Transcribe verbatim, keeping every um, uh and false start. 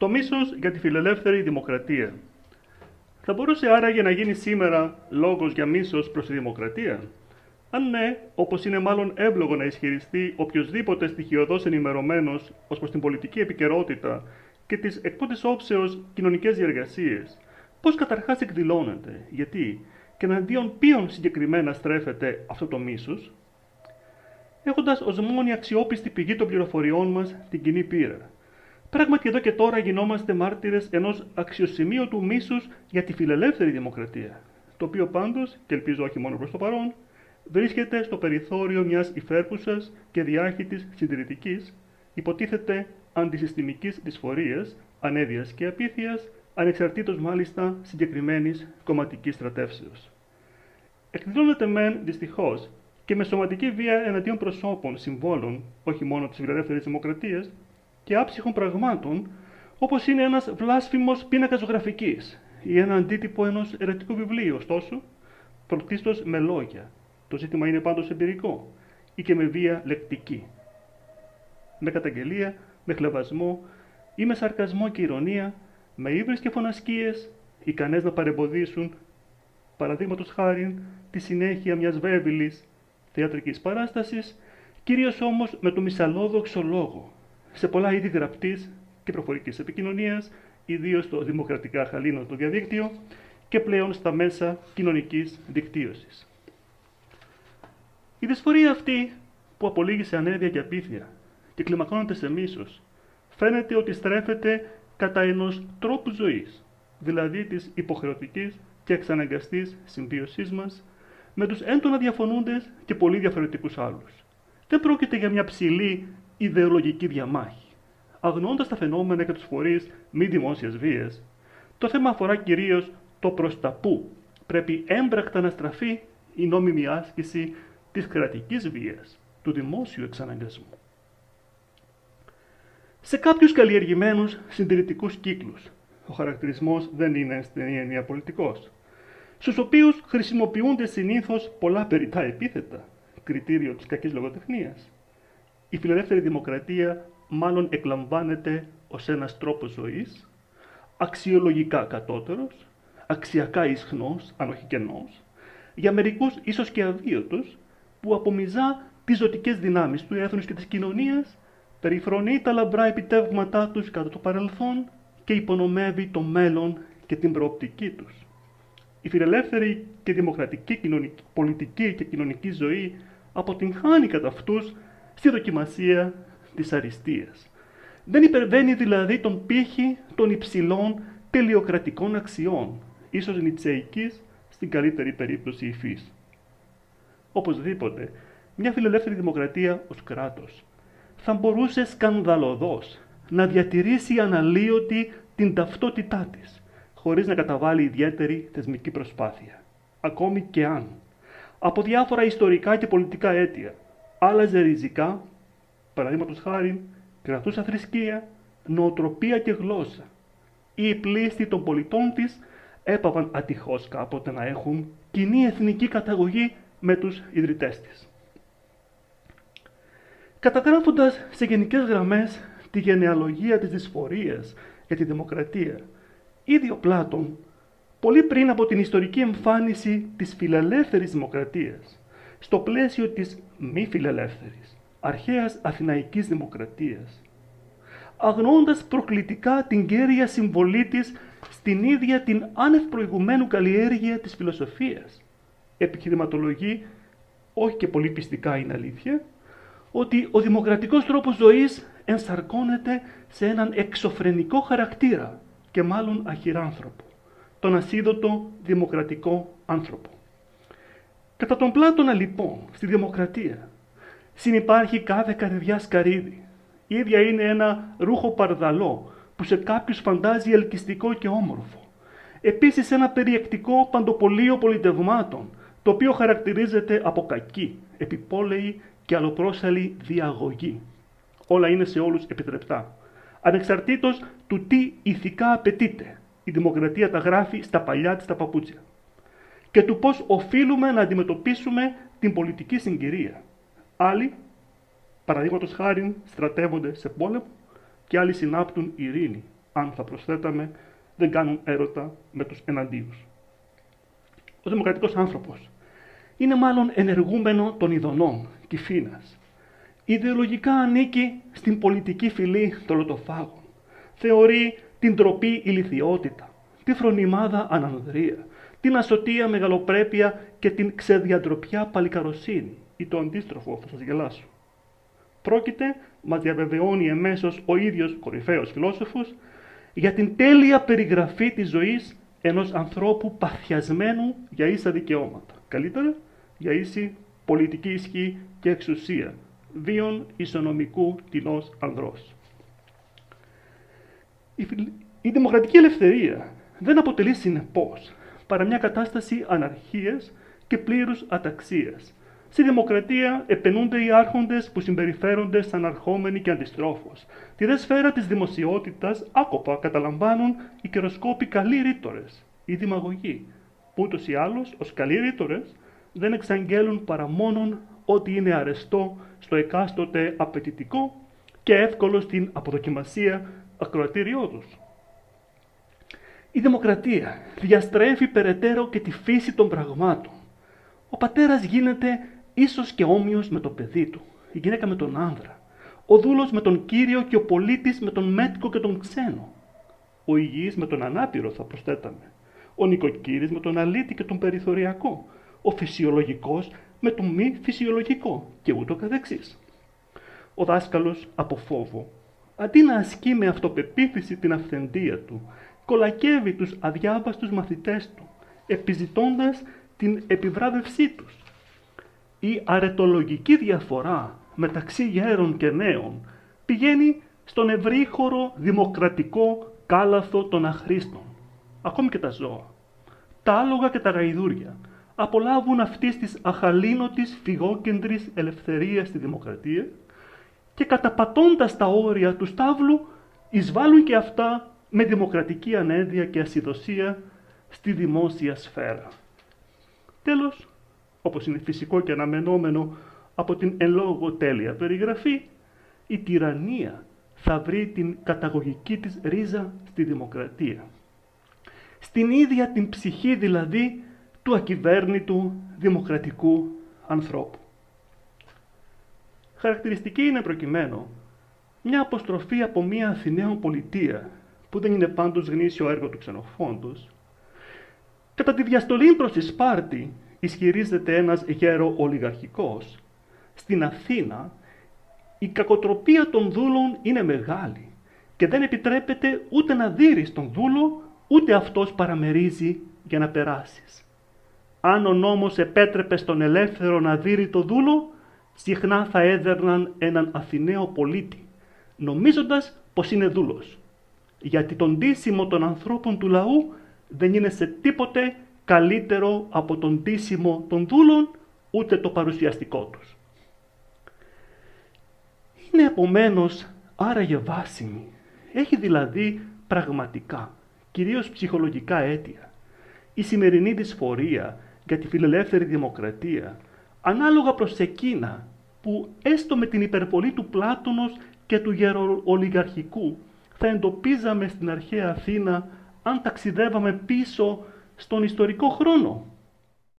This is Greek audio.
Το μίσος για τη φιλελεύθερη δημοκρατία. Θα μπορούσε άραγε να γίνει σήμερα λόγος για μίσος προς τη δημοκρατία? Αν ναι, όπως είναι μάλλον εύλογο να ισχυριστεί οποιοσδήποτε στοιχειωδώς ενημερωμένος ως προς την πολιτική επικαιρότητα και τις εκ πρώτης όψεως κοινωνικές διεργασίες, πώς καταρχάς εκδηλώνεται, γιατί και εναντίον ποιον συγκεκριμένα στρέφεται αυτό το μίσος? Έχοντας ως μόνη αξιόπιστη πηγή των πληροφοριών μας την κοινή πείρα. Πράγματι, εδώ και τώρα γινόμαστε μάρτυρες ενός αξιοσημείωτου μίσους για τη φιλελεύθερη δημοκρατία, το οποίο πάντως, και ελπίζω όχι μόνο προς το παρόν, βρίσκεται στο περιθώριο μιας υφέρπουσας και διάχυτης συντηρητικής, υποτίθεται αντισυστημικής δυσφορίας, ανέδειας και απίθειας, ανεξαρτήτως μάλιστα συγκεκριμένης κομματικής στρατεύσεως. Εκδηλώνεται μεν δυστυχώς και με σωματική βία εναντίον προσώπων, συμβόλων, όχι μόνο της φιλελεύθερης δημοκρατίας, και άψυχων πραγμάτων, όπως είναι ένας βλάσφημος πίνακα ζωγραφικής ή ένα αντίτυπο ενός ερετικού βιβλίου, ωστόσο, πρωτίστως με λόγια. Το ζήτημα είναι πάντως εμπειρικό ή και με βία λεκτική. Με καταγγελία, με χλευασμό ή με σαρκασμό και ηρωνία, με ύβρις και φωνασκίες, ικανές να παρεμποδίσουν, παραδείγματος χάριν, τη συνέχεια μιας βέβηλης θεατρικής παράστασης, κυρίως όμως με το μυσαλόδοξο λόγο, σε πολλά είδη γραπτής και προφορικής επικοινωνίας, ιδίως στο δημοκρατικά χαλήνο το διαδίκτυο και πλέον στα μέσα κοινωνικής δικτύωσης. Η δυσφορία αυτή που απολύγει σε ανέδεια και απίθεια και κλιμακώνεται σε μίσος, φαίνεται ότι στρέφεται κατά ενός τρόπου ζωής, δηλαδή της υποχρεωτικής και εξαναγκαστής συμβίωσής μας με τους έντονα διαφωνούντες και πολύ διαφορετικούς άλλους. Δεν πρόκειται για μια ψηλή ιδεολογική διαμάχη. Αγνοώντας τα φαινόμενα και τους φορείς μη δημόσιας βίας, το θέμα αφορά κυρίως το προς τα που πρέπει έμπρακτα να στραφεί η νόμιμη άσκηση της κρατικής βίας, του δημόσιου εξαναγκασμού. Σε κάποιους καλλιεργημένους συντηρητικούς κύκλους, ο χαρακτηρισμός δεν είναι στην έννοια πολιτικός, στους οποίους χρησιμοποιούνται συνήθως πολλά περιττά επίθετα, κριτήριο της κακής λογοτεχνίας, η φιλελεύθερη δημοκρατία μάλλον εκλαμβάνεται ως ένας τρόπος ζωής, αξιολογικά κατώτερος, αξιακά ισχνός, αν όχι κενός, για μερικούς ίσως και αδίωτος, που απομυζά τις ζωτικές δυνάμεις του έθνους και της κοινωνίας, περιφρονεί τα λαμπρά επιτεύγματά τους κατά το παρελθόν και υπονομεύει το μέλλον και την προοπτική τους. Η φιλελεύθερη και δημοκρατική κοινωνική, πολιτική και κοινωνική ζωή αποτυγχάνει κατά αυτούς στη δοκιμασία της αριστείας. Δεν υπερβαίνει δηλαδή τον πύχη των υψηλών τελειοκρατικών αξιών, ίσως νητσεϊκής, στην καλύτερη περίπτωση υφής. Οπωσδήποτε, μια φιλελεύθερη δημοκρατία ως κράτος θα μπορούσε σκανδαλωδώς να διατηρήσει αναλύωτη την ταυτότητά της, χωρίς να καταβάλει ιδιαίτερη θεσμική προσπάθεια. Ακόμη και αν, από διάφορα ιστορικά και πολιτικά αίτια, άλλαζε ριζικά, παραδείγματος χάριν, κρατούσα θρησκεία, νοοτροπία και γλώσσα, ή οι πλήστοι των πολιτών της έπαβαν ατυχώς κάποτε να έχουν κοινή εθνική καταγωγή με τους ιδρυτές της. Καταγράφοντας σε γενικές γραμμές τη γενεαλογία της δυσφορίας για τη δημοκρατία, ήδη ο Πλάτων, πολύ πριν από την ιστορική εμφάνιση της φιλελεύθερης δημοκρατίας, στο πλαίσιο της μη φιλελεύθερης, αρχαίας αθηναϊκής δημοκρατίας, αγνοώντας προκλητικά την κέρια συμβολή της στην ίδια την άνευ προηγουμένου καλλιέργεια της φιλοσοφίας, επιχειρηματολογεί, όχι και πολύ πιστικά είναι αλήθεια, ότι ο δημοκρατικός τρόπος ζωής ενσαρκώνεται σε έναν εξωφρενικό χαρακτήρα και μάλλον αχυράνθρωπο, τον ασίδωτο δημοκρατικό άνθρωπο. Κατά τον Πλάτωνα λοιπόν, στη δημοκρατία, συνυπάρχει κάθε καρδιάς καρύδι. Η ίδια είναι ένα ρούχο παρδαλό που σε κάποιους φαντάζει ελκυστικό και όμορφο. Επίσης ένα περιεκτικό παντοπολείο πολιτευμάτων, το οποίο χαρακτηρίζεται από κακή, επιπόλαιη και αλλοπρόσαλη διαγωγή. Όλα είναι σε όλους επιτρεπτά. Ανεξαρτήτως του τι ηθικά απαιτείται, η δημοκρατία τα γράφει στα παλιά της τα παπούτσια. Και του πώς οφείλουμε να αντιμετωπίσουμε την πολιτική συγκυρία. Άλλοι, παραδείγματος χάριν, στρατεύονται σε πόλεμο και άλλοι συνάπτουν ειρήνη, αν θα προσθέταμε, δεν κάνουν έρωτα με τους εναντίους. Ο δημοκρατικός άνθρωπος είναι μάλλον ενεργούμενο των ειδονών και φύνας. Ιδεολογικά ανήκει στην πολιτική φυλή των λωτοφάγων. Θεωρεί την ντροπή ηλιθιότητα, τη φρονιμάδα ανανδρία, την ασωτεία μεγαλοπρέπεια και την ξεδιαντροπιά παλικαροσύνη ή το αντίστροφο, θα σας γελάσω. Πρόκειται, μας διαβεβαιώνει εμέσως ο ίδιος κορυφαίος φιλόσοφος, για την τέλεια περιγραφή της ζωής ενός ανθρώπου παθιασμένου για ίσα δικαιώματα. Καλύτερα, για ίση πολιτική ισχύ και εξουσία, δίον ισονομικού τεινός ανδρός. Η δημοκρατική ελευθερία δεν αποτελεί συνεπώς παρά μια κατάσταση αναρχίας και πλήρους αταξίας. Στη δημοκρατία επενούνται οι άρχοντες που συμπεριφέρονται σαν αρχόμενοι και αντιστρόφως. Τη δε σφαίρα της δημοσιότητας άκοπα καταλαμβάνουν οι καιροσκόποι καλοί ρήτορες, οι δημαγωγοί, που ούτως ή άλλως ως καλοί ρήτορες δεν εξαγγέλουν παρά μόνον ό,τι είναι αρεστό στο εκάστοτε απαιτητικό και εύκολο στην αποδοκιμασία ακροατήριό τους. Η δημοκρατία διαστρέφει περαιτέρω και τη φύση των πραγμάτων. Ο πατέρας γίνεται ίσως και όμοιος με το παιδί του, η γυναίκα με τον άνδρα, ο δούλος με τον κύριο και ο πολίτης με τον μέτκο και τον ξένο, ο υγιής με τον ανάπηρο θα προσθέταμε, ο νοικοκύρης με τον αλήτη και τον περιθωριακό, ο φυσιολογικός με τον μη φυσιολογικό και ούτω καθεξής. Ο δάσκαλος από φόβο, αντί να ασκεί με αυτοπεποίθηση την αυθεντία του, κολακεύει τους αδιάβαστους μαθητές του, επιζητώντας την επιβράβευσή τους. Η αρετολογική διαφορά μεταξύ γέρων και νέων πηγαίνει στον ευρύχωρο δημοκρατικό κάλαθο των αχρήστων. Ακόμη και τα ζώα, τα άλογα και τα γαϊδούρια απολάβουν αυτής της αχαλήνοτης φυγόκεντρης ελευθερίας στη δημοκρατία και καταπατώντας τα όρια του στάβλου εισβάλλουν και αυτά με δημοκρατική ανέδεια και ασυδοσία στη δημόσια σφαίρα. Τέλος, όπως είναι φυσικό και αναμενόμενο από την εν λόγω τέλεια περιγραφή, η τυραννία θα βρει την καταγωγική της ρίζα στη δημοκρατία. Στην ίδια την ψυχή δηλαδή του ακυβέρνητου δημοκρατικού ανθρώπου. Χαρακτηριστική είναι προκειμένου μια αποστροφή από μια Αθηναίων πολιτεία, που δεν είναι πάντως γνήσιο έργο του Ξενοφόντος. Κατά τη διαστολή προς τη Σπάρτη, ισχυρίζεται ένας γέρο ολιγαρχικός, στην Αθήνα η κακοτροπία των δούλων είναι μεγάλη και δεν επιτρέπεται ούτε να δείρεις τον δούλο, ούτε αυτός παραμερίζει για να περάσεις. Αν ο νόμος επέτρεπε στον ελεύθερο να δείρει τον δούλο, συχνά θα έδερναν έναν Αθηναίο πολίτη, νομίζοντας πως είναι δούλος, γιατί τον ντύσιμο των ανθρώπων του λαού δεν είναι σε τίποτε καλύτερο από τον ντύσιμο των δούλων, ούτε το παρουσιαστικό τους. Είναι επομένως άραγε βάσιμη, έχει δηλαδή πραγματικά, κυρίως ψυχολογικά αίτια. Η σημερινή δυσφορία για τη φιλελεύθερη δημοκρατία, ανάλογα προς εκείνα που έστω με την υπερβολή του Πλάτωνος και του γεροολιγαρχικού θα εντοπίζαμε στην αρχαία Αθήνα αν ταξιδεύαμε πίσω στον ιστορικό χρόνο.